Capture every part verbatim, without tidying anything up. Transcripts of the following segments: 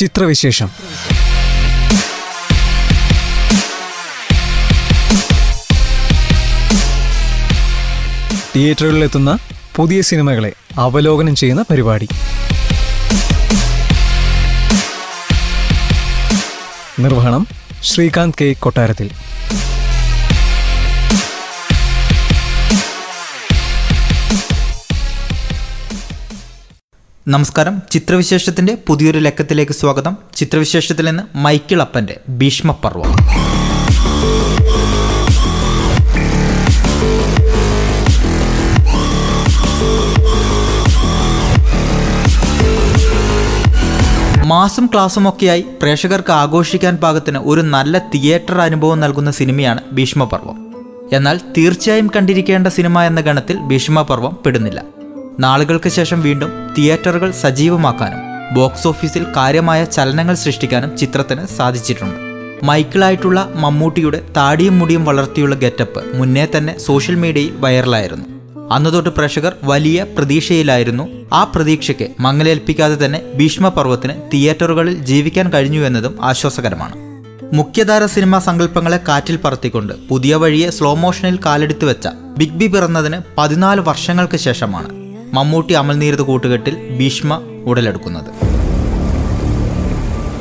ചിത്രവിശേഷം. തിയേറ്ററുകളിലെത്തുന്ന പുതിയ സിനിമകളെ അവലോകനം ചെയ്യുന്ന പരിപാടി. നിർവഹണം ശ്രീകാന്ത് കെ കൊട്ടാരത്തിൽ. നമസ്കാരം, ചിത്രവിശേഷത്തിൻ്റെ പുതിയൊരു ലക്കത്തിലേക്ക് സ്വാഗതം. ചിത്രവിശേഷത്തിൽ നിന്ന് മൈക്കിൾ അപ്പൻ്റെ ഭീഷ്മ പർവ്വം. മാസും ക്ലാസുമൊക്കെയായി പ്രേക്ഷകർക്ക് ആഘോഷിക്കാൻ പാകത്തിന് ഒരു നല്ല തിയേറ്റർ അനുഭവം നൽകുന്ന സിനിമയാണ് ഭീഷ്മ പർവ്വം. എന്നാൽ തീർച്ചയായും കണ്ടിരിക്കേണ്ട സിനിമ എന്ന ഗണത്തിൽ ഭീഷ്മ പർവ്വം പെടുന്നില്ല. നാളുകൾക്ക് ശേഷം വീണ്ടും തിയേറ്ററുകൾ സജീവമാക്കാനും ബോക്സ് ഓഫീസിൽ കാര്യമായ ചലനങ്ങൾ സൃഷ്ടിക്കാനും ചിത്രത്തിന് സാധിച്ചിട്ടുണ്ട്. മൈക്കിളായിട്ടുള്ള മമ്മൂട്ടിയുടെ താടിയും മുടിയും വളർത്തിയുള്ള ഗെറ്റപ്പ് മുന്നേ തന്നെ സോഷ്യൽ മീഡിയയിൽ വൈറലായിരുന്നു. അന്നു തൊട്ട് പ്രേക്ഷകർ വലിയ പ്രതീക്ഷയിലായിരുന്നു. ആ പ്രതീക്ഷയ്ക്ക് മങ്ങലേൽപ്പിക്കാതെ തന്നെ ഭീഷ്മ പർവ്വത്തിന് തിയേറ്ററുകളിൽ ജീവിക്കാൻ കഴിഞ്ഞു എന്നതും ആശ്വാസകരമാണ്. മുഖ്യധാര സിനിമാ സങ്കല്പങ്ങളെ കാറ്റിൽ പറത്തിക്കൊണ്ട് പുതിയ വഴിയെ സ്ലോ മോഷനിൽ കാലെടുത്തു വെച്ച ബിഗ് ബി പിറന്നതിന് പതിനാല് വർഷങ്ങൾക്ക് ശേഷമാണ് മമ്മൂട്ടി അമൽനീരദ് കൂട്ടുകെട്ടിൽ ഭീഷ്മ ഉടലെടുക്കുന്നത്.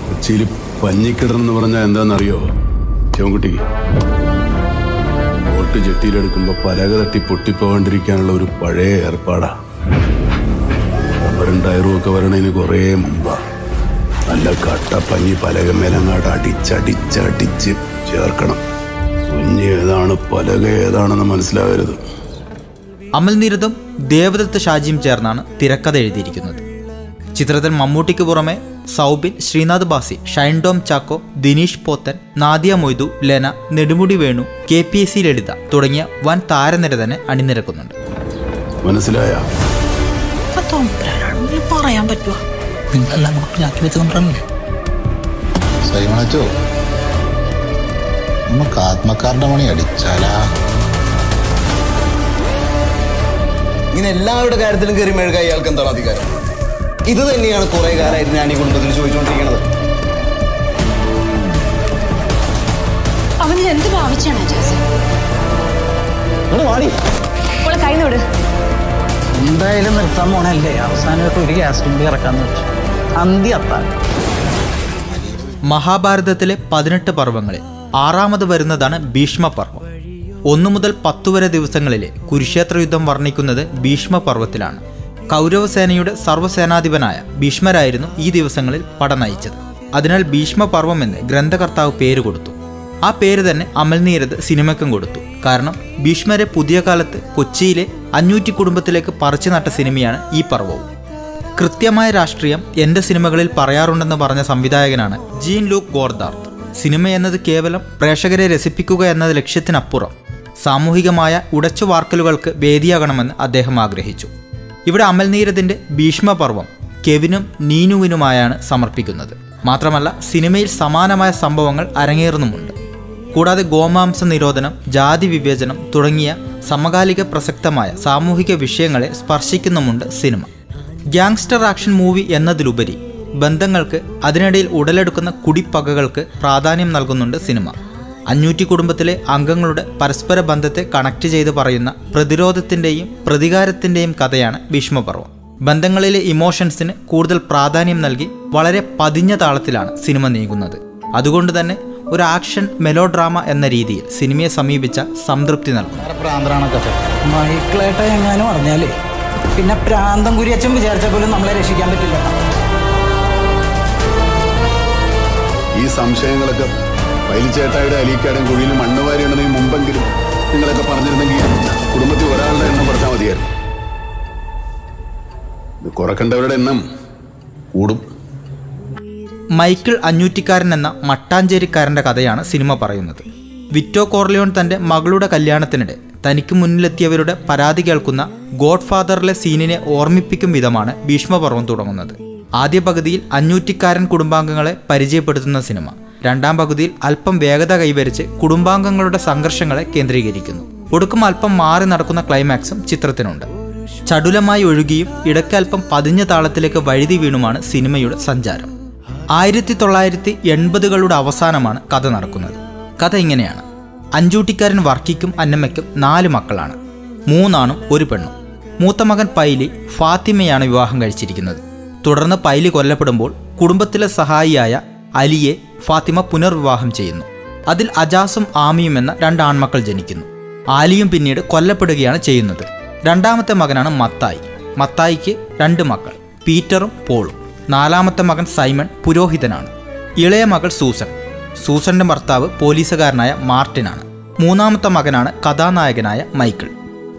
കൊച്ചിയിൽ പഞ്ഞിക്കിടർന്ന് പറഞ്ഞാൽ എന്താണെന്നറിയോ ചോങ്കുട്ടി? ബോട്ട് ജെട്ടിയിലെടുക്കുമ്പോൾ പലക തട്ടി പൊട്ടിപ്പോകാണ്ടിരിക്കാനുള്ള ഒരു പഴയ ഏർപ്പാടാ. റബ്ബറും ടയറും ഒക്കെ വരണതിന് കുറേ മുമ്പാ നല്ല കട്ട പഞ്ഞി പലകമേലങ്ങാട്ട് അടിച്ചടിച്ചടിച്ച് ചേർക്കണം. കുഞ്ഞ് ഏതാണ് പലക ഏതാണെന്ന് മനസ്സിലാവരുത്. അമൽനീരദും ദേവദത്ത് ഷാജിയും ചേർന്നാണ് തിരക്കഥ എഴുതിയിരിക്കുന്നത്. ചിത്രത്തിൽ മമ്മൂട്ടിക്ക് പുറമെ Soubin, Sreenath Bhasi, Shine Tom Chacko, Dineesh Pothan, Nadia Moidu, Lena, Nedumudi Venu, K P S C Lalitha തുടങ്ങിയ വൻ താരനിര തന്നെ അണിനിരക്കുന്നുണ്ട്. മനസ്സിലായോ? നമുക്ക് ആത്മക്കാരുടെ മണി അടിച്ചാലാ. ഇങ്ങനെ എല്ലാവരുടെ കാര്യത്തിലും കയറി മെഴുക ഇയാൾക്ക് എന്താണ് അധികാരം? ഇത് തന്നെയാണ് കുറെ കാലമായിട്ട് ഞാൻ ഈ കുടുംബത്തിൽ ചോദിച്ചുകൊണ്ടിരിക്കുന്നത്. അവനിൽ എന്ത് ഭാവിച്ചാണ് എന്തായാലും നിർത്താൻ പോണല്ലേ. അവസാനമായിട്ട് ഒരു ഗ്യാസ് ഇറക്കാന്ന് വെച്ചു അന്തി അത്താൻ. മഹാഭാരതത്തിലെ പതിനെട്ട് പർവ്വങ്ങളിൽ ആറാമത് വരുന്നതാണ് ഭീഷ്മ പർവ്വം. ഒന്നു മുതൽ പത്തു വരെ ദിവസങ്ങളിലെ കുരുക്ഷേത്ര യുദ്ധം വർണ്ണിക്കുന്നത് ഭീഷ്മ പർവ്വത്തിലാണ്. കൗരവസേനയുടെ സർവ്വസേനാധിപനായ ഭീഷ്മരായിരുന്നു ഈ ദിവസങ്ങളിൽ പട നയിച്ചത്. അതിനാൽ ഭീഷ്മ പർവ്വം എന്ന് ഗ്രന്ഥകർത്താവ് പേര് കൊടുത്തു. ആ പേര് തന്നെ അമൽനീരദ് സിനിമയ്ക്കും കൊടുത്തു. കാരണം ഭീഷ്മരെ പുതിയ കാലത്ത് കൊച്ചിയിലെ അഞ്ഞൂറ്റി കുടുംബത്തിലേക്ക് പറിച്ചു നട്ട സിനിമയാണ് ഈ പർവ്വവും. കൃത്യമായ രാഷ്ട്രീയം എൻ്റെ സിനിമകളിൽ പറയാറുണ്ടെന്ന് പറഞ്ഞ സംവിധായകനാണ് ജീൻ ലൂക്ക് ഗോദാർദ്. സിനിമ എന്നത് കേവലം പ്രേക്ഷകരെ രസിപ്പിക്കുക എന്നത് ലക്ഷ്യത്തിനപ്പുറം സാമൂഹികമായ ഉടച്ചു വാർക്കലുകൾക്ക് വേദിയാകണമെന്ന് അദ്ദേഹം ആഗ്രഹിച്ചു. ഇവിടെ അമൽനീരദിൻ്റെ ഭീഷ്മ പർവ്വം കെവിനും നീനുവിനുമായാണ് സമർപ്പിക്കുന്നത്. മാത്രമല്ല സിനിമയിൽ സമാനമായ സംഭവങ്ങൾ അരങ്ങേറുന്നുമുണ്ട്. കൂടാതെ ഗോമാംസ നിരോധനം, ജാതി വിവേചനം തുടങ്ങിയ സമകാലിക പ്രസക്തമായ സാമൂഹിക വിഷയങ്ങളെ സ്പർശിക്കുന്നുമുണ്ട് സിനിമ. ഗ്യാങ്സ്റ്റർ ആക്ഷൻ മൂവി എന്നതിലുപരി ബന്ധങ്ങൾക്ക്, അതിനിടയിൽ ഉടലെടുക്കുന്ന കുടിപ്പകകൾക്ക് പ്രാധാന്യം നൽകുന്നുണ്ട് സിനിമ. അഞ്ഞൂറ്റി കുടുംബത്തിലെ അംഗങ്ങളുടെ പരസ്പര ബന്ധത്തെ കണക്ട് ചെയ്ത് പറയുന്ന പ്രതിരോധത്തിൻ്റെയും പ്രതികാരത്തിൻ്റെയും കഥയാണ് ഭീഷ്മ പർവ്വം. ബന്ധങ്ങളിലെ ഇമോഷൻസിന് കൂടുതൽ പ്രാധാന്യം നൽകി വളരെ പതിഞ്ഞ താളത്തിലാണ് സിനിമ നീങ്ങുന്നത്. അതുകൊണ്ട് തന്നെ ഒരു ആക്ഷൻ മെലോ ഡ്രാമ എന്ന രീതിയിൽ സിനിമയെ സമീപിച്ച സംതൃപ്തി നൽകും. പിന്നെ പ്രാന്തം കുരിയച്ചൻ വിചാരിച്ച പോലും നമ്മളെ രക്ഷിക്കാൻ പറ്റില്ല. ഈ സംശയങ്ങളൊക്കെ ചേട്ടായുടെ അലീക്കാടൻ കുഴിയിൽ മണ്ണുവാരി ഉണ്ടെങ്കിൽ മുമ്പെങ്കിലും നിങ്ങളൊക്കെ പറഞ്ഞിരുന്നെങ്കിൽ കുടുംബത്തിൽ ഒരാളുടെ എണ്ണം പറഞ്ഞാൽ മതിയായിരുന്നു. ഇത് കുറക്കേണ്ടവരുടെ എണ്ണം കൂടും. മൈക്കിൾ അഞ്ഞൂറ്റിക്കാരൻ എന്ന മട്ടാഞ്ചേരിക്കാരൻ്റെ കഥയാണ് സിനിമ പറയുന്നത്. വിറ്റോ കോർലിയോൺ തൻ്റെ മകളുടെ കല്യാണത്തിനിടെ തനിക്ക് മുന്നിലെത്തിയവരുടെ പരാതി കേൾക്കുന്ന ഗോഡ് ഫാദറിലെ സീനിനെ ഓർമ്മിപ്പിക്കും വിധമാണ് ഭീഷ്മപർവ്വം തുടങ്ങുന്നത്. ആദ്യ പകുതിയിൽ അഞ്ഞൂറ്റിക്കാരൻ കുടുംബാംഗങ്ങളെ പരിചയപ്പെടുത്തുന്ന സിനിമ രണ്ടാം പകുതിയിൽ അല്പം വേഗത കൈവരിച്ച് കുടുംബാംഗങ്ങളുടെ സംഘർഷങ്ങളെ കേന്ദ്രീകരിക്കുന്നു. ഒടുക്കം അല്പം മാറി നടക്കുന്ന ക്ലൈമാക്സും ചിത്രത്തിനുണ്ട്. ചടുലമായി ഒഴുകിയും ഇടയ്ക്കൽപ്പം പതിഞ്ഞ താളത്തിലേക്ക് വഴുതി വീണുമാണ് സിനിമയുടെ സഞ്ചാരം. ആയിരത്തി തൊള്ളായിരത്തി എൺപതുകളുടെ അവസാനമാണ് കഥ നടക്കുന്നത്. കഥ ഇങ്ങനെയാണ്. അഞ്ചൂട്ടിക്കാരൻ വർക്കിക്കും അന്നമ്മയ്ക്കും നാല് മക്കളാണ്. മൂന്നാണും ഒരു പെണ്ണും. മൂത്ത മകൻ പൈലി ഫാത്തിമയാണ് വിവാഹം കഴിച്ചിരിക്കുന്നത്. തുടർന്ന് പൈലി കൊല്ലപ്പെടുമ്പോൾ കുടുംബത്തിലെ സഹായിയായ അലിയെ ഫാത്തിമ പുനർവിവാഹം ചെയ്യുന്നു. അതിൽ അജാസും ആമിയും എന്ന രണ്ട് ആൺമക്കൾ ജനിക്കുന്നു. ആലിയും പിന്നീട് കൊല്ലപ്പെടുകയാണ് ചെയ്യുന്നത്. രണ്ടാമത്തെ മകനാണ് മത്തായി. മത്തായിക്ക് രണ്ട് മക്കൾ, പീറ്ററും പോളും. നാലാമത്തെ മകൻ സൈമൺ പുരോഹിതനാണ്. ഇളയ മകൾ സൂസൻ. സൂസന്റെ ഭർത്താവ് പോലീസുകാരനായ മാർട്ടിനാണ്. മൂന്നാമത്തെ മകനാണ് കഥാനായകനായ മൈക്കിൾ.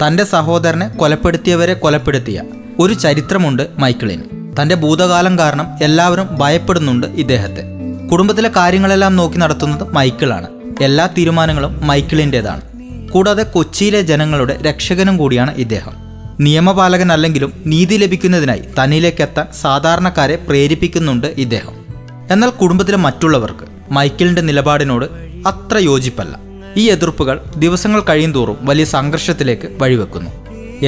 തൻ്റെ സഹോദരനെ കൊലപ്പെടുത്തിയവരെ കൊലപ്പെടുത്തിയ ഒരു ചരിത്രമുണ്ട് മൈക്കിളിന്. തൻ്റെ ഭൂതകാലം കാരണം എല്ലാവരും ഭയപ്പെടുന്നുണ്ട് ഇദ്ദേഹത്തെ. കുടുംബത്തിലെ കാര്യങ്ങളെല്ലാം നോക്കി നടത്തുന്നത് മൈക്കിളാണ്. എല്ലാ തീരുമാനങ്ങളും മൈക്കിളിൻ്റേതാണ്. കൂടാതെ കൊച്ചിയിലെ ജനങ്ങളുടെ രക്ഷകനും കൂടിയാണ് ഇദ്ദേഹം. നിയമപാലകനല്ലെങ്കിലും നീതി ലഭിക്കുന്നതിനായി തന്നിലേക്കെത്താൻ സാധാരണക്കാരെ പ്രേരിപ്പിക്കുന്നുണ്ട് ഇദ്ദേഹം. എന്നാൽ കുടുംബത്തിലെ മറ്റുള്ളവർക്ക് മൈക്കിളിൻ്റെ നിലപാടിനോട് അത്ര യോജിപ്പല്ല. ഈ എതിർപ്പുകൾ ദിവസങ്ങൾ കഴിയും തോറും വലിയ സംഘർഷത്തിലേക്ക് വഴിവെക്കുന്നു.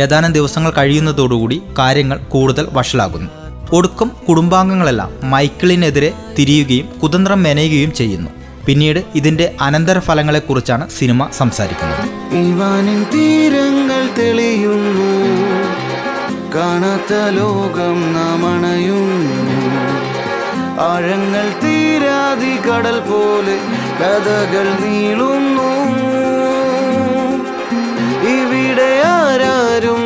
ഏതാനും ദിവസങ്ങൾ കഴിയുന്നതോടുകൂടി കാര്യങ്ങൾ കൂടുതൽ വഷളാകുന്നു. ഒടുക്കം കുടുംബാംഗങ്ങളെല്ലാം മൈക്കിളിനെതിരെ തിരിയുകയും കുതന്ത്രം മെനയുകയും ചെയ്യുന്നു. പിന്നീട് ഇതിന്റെ അനന്തരഫലങ്ങളെക്കുറിച്ചാണ് സിനിമ സംസാരിക്കുന്നത്. ഇവാനിൻ തീരങ്ങൾ തെളിയുന്നു, കാണാത്ത ലോകം നാമണയുന്നു, ആഴങ്ങൾ തീരാതി കടൽ പോലെ കഥകൾ നീളുന്നു, ഇവിടെ ആരാരും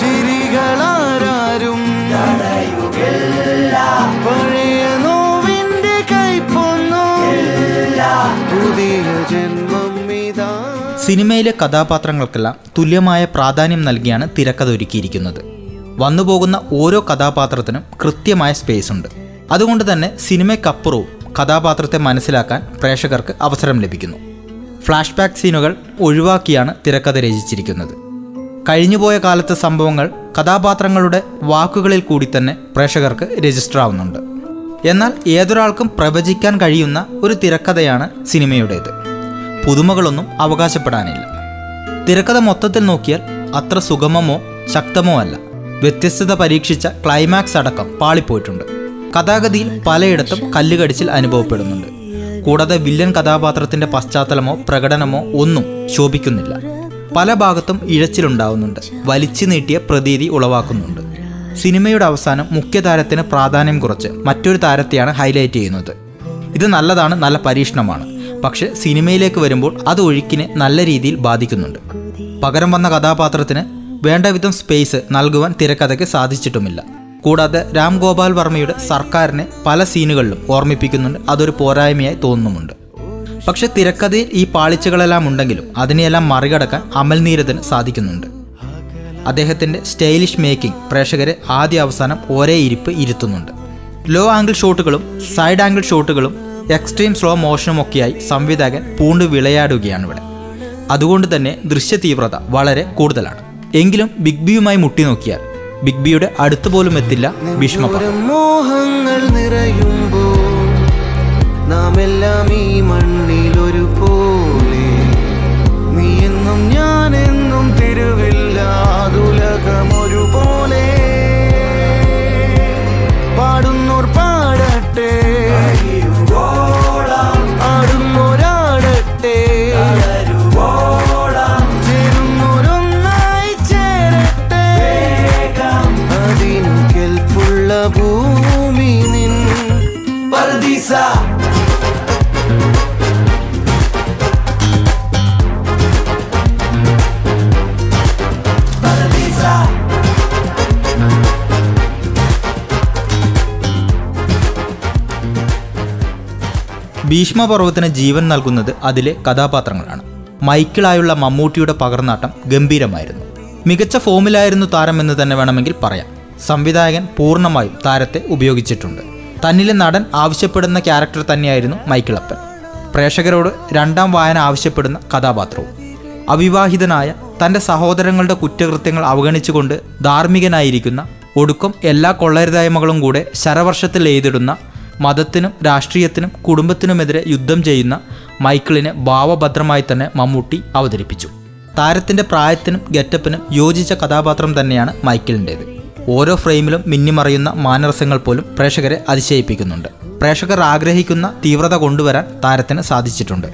ചിരികളാരും പഴയ നോവിന്റെ കൈപ്പൊന്നു പുതിയ ജന്മമിതാ. സിനിമയിലെ കഥാപാത്രങ്ങൾക്കെല്ലാം തുല്യമായ പ്രാധാന്യം നൽകിയാണ് തിരക്കഥ ഒരുക്കിയിരിക്കുന്നത്. വന്നുപോകുന്ന ഓരോ കഥാപാത്രത്തിനും കൃത്യമായ സ്പേസ് ഉണ്ട്. അതുകൊണ്ട് തന്നെ സിനിമയ്ക്കപ്പുറവും കഥാപാത്രത്തെ മനസ്സിലാക്കാൻ പ്രേക്ഷകർക്ക് അവസരം ലഭിക്കുന്നു. ഫ്ലാഷ് ബാക്ക് സീനുകൾ ഒഴിവാക്കിയാണ് തിരക്കഥ രചിച്ചിരിക്കുന്നത്. കഴിഞ്ഞുപോയ കാലത്തെ സംഭവങ്ങൾ കഥാപാത്രങ്ങളുടെ വാക്കുകളിൽ കൂടി തന്നെ പ്രേക്ഷകർക്ക് രജിസ്റ്റർ ആവുന്നുണ്ട്. എന്നാൽ ഏതൊരാൾക്കും പ്രവചിക്കാൻ കഴിയുന്ന ഒരു തിരക്കഥയാണ് സിനിമയുടേത്. പുതുമകളൊന്നും അവകാശപ്പെടാനില്ല. തിരക്കഥ മൊത്തത്തിൽ നോക്കിയാൽ അത്ര സുഗമമോ ശക്തമോ അല്ല. വ്യത്യസ്തത പരീക്ഷിച്ച ക്ലൈമാക്സ് അടക്കം പാളിപ്പോയിട്ടുണ്ട്. കഥാഗതിയിൽ പലയിടത്തും കല്ലുകടിച്ചിൽ അനുഭവപ്പെടുന്നുണ്ട്. കൂടാതെ വില്ലൻ കഥാപാത്രത്തിൻ്റെ പശ്ചാത്തലമോ പ്രകടനമോ ഒന്നും ശോഭിക്കുന്നില്ല. പല ഭാഗത്തും ഇഴച്ചിലുണ്ടാവുന്നുണ്ട്. വലിച്ചു നീട്ടിയ പ്രതീതി ഉളവാക്കുന്നുണ്ട്. സിനിമയുടെ അവസാനം മുഖ്യതാരത്തിന് പ്രാധാന്യം കുറച്ച് മറ്റൊരു താരത്തെയാണ് ഹൈലൈറ്റ് ചെയ്യുന്നത്. ഇത് നല്ലതാണ്, നല്ല പരീക്ഷണമാണ്. പക്ഷെ സിനിമയിലേക്ക് വരുമ്പോൾ അത് ഒഴുക്കിനെ നല്ല രീതിയിൽ ബാധിക്കുന്നുണ്ട്. പകരം വന്ന കഥാപാത്രത്തിന് വേണ്ട വിധം സ്പേസ് നൽകുവാൻ തിരക്കഥയ്ക്ക് സാധിച്ചിട്ടുമില്ല. കൂടാതെ രാം ഗോപാൽ വർമ്മയുടെ സർക്കാരിനെ പല സീനുകളിലും ഓർമ്മിപ്പിക്കുന്നുണ്ട്. അതൊരു പോരായ്മയായി തോന്നുന്നുമുണ്ട്. പക്ഷെ തിരക്കഥയിൽ ഈ പാളിച്ചകളെല്ലാം ഉണ്ടെങ്കിലും അതിനെയെല്ലാം മറികടക്കാൻ അമൽനീരദിന് സാധിക്കുന്നുണ്ട്. അദ്ദേഹത്തിൻ്റെ സ്റ്റൈലിഷ് മേക്കിംഗ് പ്രേക്ഷകരെ ആദ്യ അവസാനം ഒരേ ഇരിപ്പ് ഇരുത്തുന്നുണ്ട്. ലോ ആംഗിൾ ഷോട്ടുകളും സൈഡ് ആംഗിൾ ഷോട്ടുകളും എക്സ്ട്രീം സ്ലോ മോഷനുമൊക്കെയായി സംവിധായകൻ പൂണ്ട് വിളയാടുകയാണ് ഇവിടെ. അതുകൊണ്ട് തന്നെ ദൃശ്യ തീവ്രത വളരെ കൂടുതലാണ്. എങ്കിലും ബിഗ് ബിയുമായി മുട്ടി നോക്കിയാൽ ബിഗ് ബിയുടെ അടുത്ത് പോലും എത്തില്ല ഭീഷ്മ പർവ്വം. മോഹങ്ങൾ നിറയുമ്പോൾ നാം എല്ലാം ഈ മണ്ണിൽ ഒരുപോലെ, നീയെന്നും ഞാനെന്നും തിരുവില്ലാതുലകം ഒരുപോലെ, പാടുന്നോർ പാടട്ടെ ആടുന്നോരാടട്ടെ ഭീഷ്മ പർവ്വത്തിന് ജീവൻ നൽകുന്നത് അതിലെ കഥാപാത്രങ്ങളാണ്. മൈക്കിളായുള്ള മമ്മൂട്ടിയുടെ പകർന്നാട്ടം ഗംഭീരമായിരുന്നു. മികച്ച ഫോമിലായിരുന്നു താരമെന്ന് തന്നെ വേണമെങ്കിൽ പറയാം. സംവിധായകൻ പൂർണ്ണമായും താരത്തെ ഉപയോഗിച്ചിട്ടുണ്ട്. തന്നിലെ നടൻ ആവശ്യപ്പെടുന്ന ക്യാരക്ടർ തന്നെയായിരുന്നു മൈക്കിളപ്പൻ. പ്രേക്ഷകരോട് രണ്ടാം വായന ആവശ്യപ്പെടുന്ന കഥാപാത്രവും. അവിവാഹിതനായ തൻ്റെ സഹോദരങ്ങളുടെ കുറ്റകൃത്യങ്ങൾ അവഗണിച്ചുകൊണ്ട് ധാർമ്മികനായിരിക്കുന്ന, ഒടുക്കം എല്ലാ കൊള്ളരുതായ്മകളും കൂടെ ശരവർഷത്തിൽ എഴുതിടുന്ന, മതത്തിനും രാഷ്ട്രീയത്തിനും കുടുംബത്തിനുമെതിരെ യുദ്ധം ചെയ്യുന്ന മൈക്കിളിനെ ഭാവഭദ്രമായി തന്നെ മമ്മൂട്ടി അവതരിപ്പിച്ചു. താരത്തിൻ്റെ പ്രായത്തിനും ഗെറ്റപ്പിനും യോജിച്ച കഥാപാത്രം തന്നെയാണ് മൈക്കിളിൻ്റേത്. ഓരോ ഫ്രെയിമിലും മിന്നിമറിയുന്ന മാനർസങ്ങൾ പോലും പ്രേക്ഷകരെ അതിശയിപ്പിക്കുന്നുണ്ട്. പ്രേക്ഷകർ ആഗ്രഹിക്കുന്ന തീവ്രത കൊണ്ടുവരാൻ താരത്തിന് സാധിച്ചിട്ടുണ്ട്.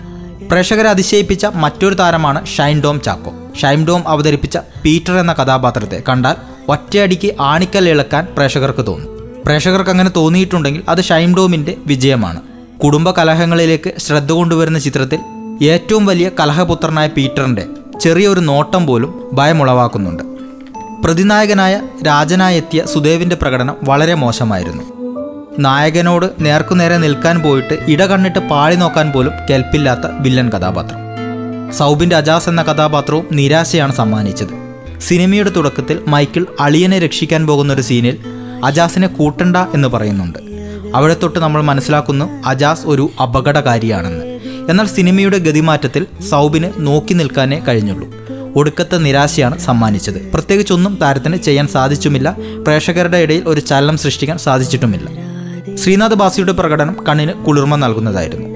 പ്രേക്ഷകരെ അതിശയിപ്പിച്ച മറ്റൊരു താരമാണ് ഷൈൻ ടോം ചാക്കോ. ഷൈൻ ടോം അവതരിപ്പിച്ച പീറ്റർ എന്ന കഥാപാത്രത്തെ കണ്ടാൽ ഒറ്റയടിക്ക് ആണിക്കൽ ഇളക്കാൻ പ്രേക്ഷകർക്ക് തോന്നും. പ്രേക്ഷകർക്ക് അങ്ങനെ തോന്നിയിട്ടുണ്ടെങ്കിൽ അത് ഷൈൻ ടോമിൻ്റെ വിജയമാണ്. കുടുംബ കലഹങ്ങളിലേക്ക് ശ്രദ്ധ കൊണ്ടുവരുന്ന ചിത്രത്തിൽ ഏറ്റവും വലിയ കലഹപുത്രനായ പീറ്ററിൻ്റെ ചെറിയൊരു നോട്ടം പോലും ഭയമുളവാക്കുന്നുണ്ട്. പ്രതിനായകനായ രാജനായെത്തിയ സുദേവിൻ്റെ പ്രകടനം വളരെ മോശമായിരുന്നു. നായകനോട് നേർക്കുനേരെ നിൽക്കാൻ പോയിട്ട് ഇട കണ്ണിട്ട് പാളി നോക്കാൻ പോലും കെൽപ്പില്ലാത്ത വില്ലൻ കഥാപാത്രം. സൗബിൻ അജാസ് എന്ന കഥാപാത്രവും നിരാശയാണ് സമ്മാനിച്ചത്. സിനിമയുടെ തുടക്കത്തിൽ മൈക്കിൾ അളിയനെ രക്ഷിക്കാൻ പോകുന്നൊരു സീനിൽ അജാസിനെ കൂട്ടണ്ട എന്ന് പറയുന്നുണ്ട്. അവിടെ തൊട്ട് നമ്മൾ മനസ്സിലാക്കുന്നു അജാസ് ഒരു അപകടകാരിയാണെന്ന്. എന്നാൽ സിനിമയുടെ ഗതിമാറ്റത്തിൽ സൗബിന് നോക്കി നിൽക്കാനേ കഴിഞ്ഞുള്ളൂ. ഒടുക്കത്തെ നിരാശയാണ് സമ്മാനിച്ചത്. പ്രത്യേകിച്ചൊന്നും താരത്തിന് ചെയ്യാൻ സാധിച്ചുമില്ല. പ്രേക്ഷകരുടെ ഇടയിൽ ഒരു ചലനം സൃഷ്ടിക്കാൻ സാധിച്ചിട്ടുമില്ല. ശ്രീനാഥ് ഭാസിയുടെ പ്രകടനം കണ്ണിന് കുളിർമ നൽകുന്നതായിരുന്നു.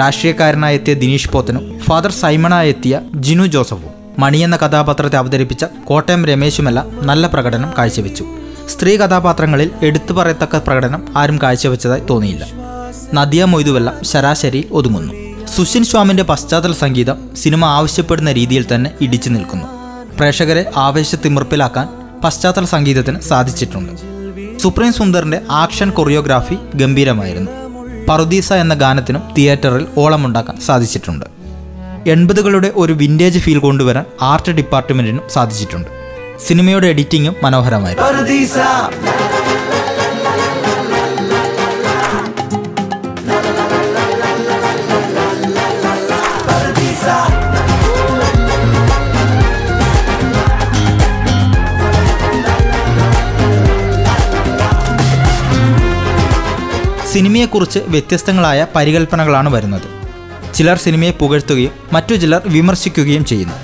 രാഷ്ട്രീയക്കാരനായെത്തിയ ദിനീഷ് പോത്തനും ഫാദർ സൈമണായെത്തിയ ജിനു ജോസഫും മണി എന്ന കഥാപാത്രത്തെ അവതരിപ്പിച്ച കോട്ടയം രമേശുമെല്ലാം നല്ല പ്രകടനം കാഴ്ചവെച്ചു. സ്ത്രീ കഥാപാത്രങ്ങളിൽ എടുത്തു പറയത്തക്ക പ്രകടനം ആരും കാഴ്ചവെച്ചതായി തോന്നിയില്ല. നാദിയ മൊയ്തുവെല്ലാം ശരാശരിയിൽ ഒതുങ്ങുന്നു. സുശിൻ സ്വാമിൻ്റെ പശ്ചാത്തല സംഗീതം സിനിമ ആവശ്യപ്പെടുന്ന രീതിയിൽ തന്നെ ഇടിച്ചു നിൽക്കുന്നു. പ്രേക്ഷകരെ ആവേശത്തിമിർപ്പിലാക്കാൻ പശ്ചാത്തല സംഗീതത്തിന് സാധിച്ചിട്ടുണ്ട്. സുപ്രീം സുന്ദറിൻ്റെ ആക്ഷൻ കൊറിയോഗ്രാഫി ഗംഭീരമായിരുന്നു. പറുദീസ എന്ന ഗാനത്തിനും തിയേറ്ററിൽ ഓളമുണ്ടാക്കാൻ സാധിച്ചിട്ടുണ്ട്. എൺപതുകളുടെ ഒരു വിൻറ്റേജ് ഫീൽ കൊണ്ടുവരാൻ ആർട്ട് ഡിപ്പാർട്ട്മെൻറ്റിനും സാധിച്ചിട്ടുണ്ട്. സിനിമയുടെ എഡിറ്റിങ്ങും മനോഹരമായിരുന്നു. സിനിമയെക്കുറിച്ച് വ്യത്യസ്തങ്ങളായ പരികല്പനകളാണ് വരുന്നത്. ചിലർ സിനിമയെ പുകഴ്ത്തുകയും മറ്റു ചിലർ വിമർശിക്കുകയും ചെയ്യുന്നു.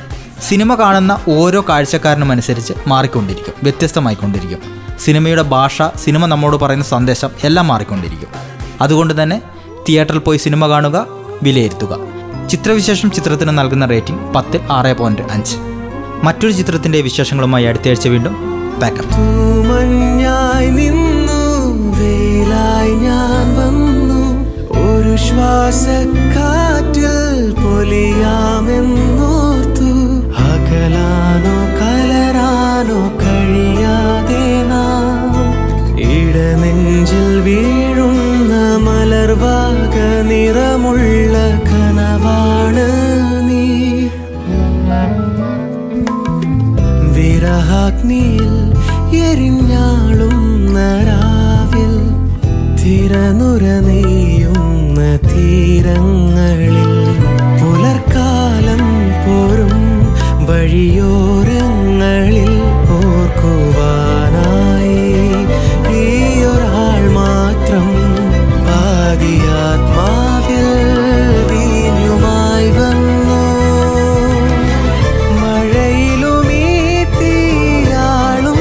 സിനിമ കാണുന്ന ഓരോ കാഴ്ചക്കാരനുമനുസരിച്ച് മാറിക്കൊണ്ടിരിക്കും, വ്യത്യസ്തമായിക്കൊണ്ടിരിക്കും. സിനിമയുടെ ഭാഷ, സിനിമ നമ്മോട് പറയുന്ന സന്ദേശം എല്ലാം മാറിക്കൊണ്ടിരിക്കും. അതുകൊണ്ട് തന്നെ തിയേറ്ററിൽ പോയി സിനിമ കാണുക, വിലയിരുത്തുക. ചിത്രവിശേഷം ചിത്രത്തിന് നൽകുന്ന റേറ്റിംഗ് പത്തിൽ ആറ് പോയിൻറ്റ് അഞ്ച്. മറ്റൊരു ചിത്രത്തിൻ്റെ വിശേഷങ്ങളുമായി അടുത്തയാഴ്ച വീണ്ടും പാക്കപ്പ്. ഞാൻ വന്നു ഒരു ശ്വാസക്കാറ്റിൽ പൊലിയാമെന്നോർത്തു, അകലാനോ കലരാനോ കഴിയാതെ നാം ഇടനെഞ്ചിൽ വീഴുന്ന മലർവാക നിറമുള്ള കനവാണ് നീ. വിരഹാഗ്നിയിൽ എരിഞ്ഞാളും നരാവിൽ തിരനുരനെയ്യുന്ന തീരങ്ങളിൽ പുലർക്കാലം പോരും വഴിയോരങ്ങളിൽ ഓർക്കുവാനായി ഈയൊരാൾ മാത്രം പാതിയാത്മാവിൽ വീഞ്ഞുമായി വന്നു. മഴയിലുമീത്തിയാളും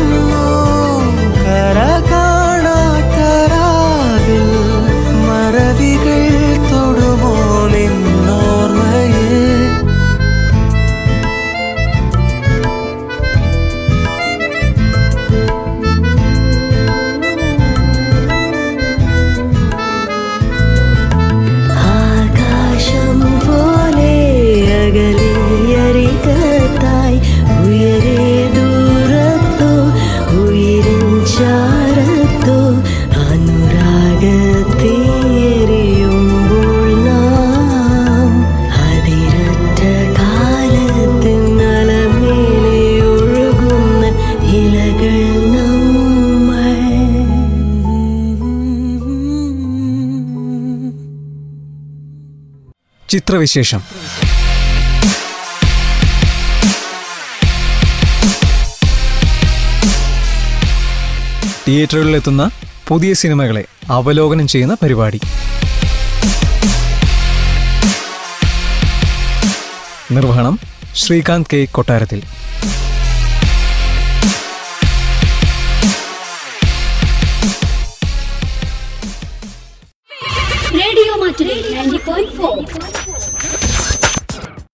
ചിത്രവിശേഷം. തിയേറ്ററുകളിലെത്തുന്ന പുതിയ സിനിമകളെ അവലോകനം ചെയ്യുന്ന പരിപാടി. നിർവഹണം ശ്രീകാന്ത് കെ കൊട്ടാരത്തിൽ.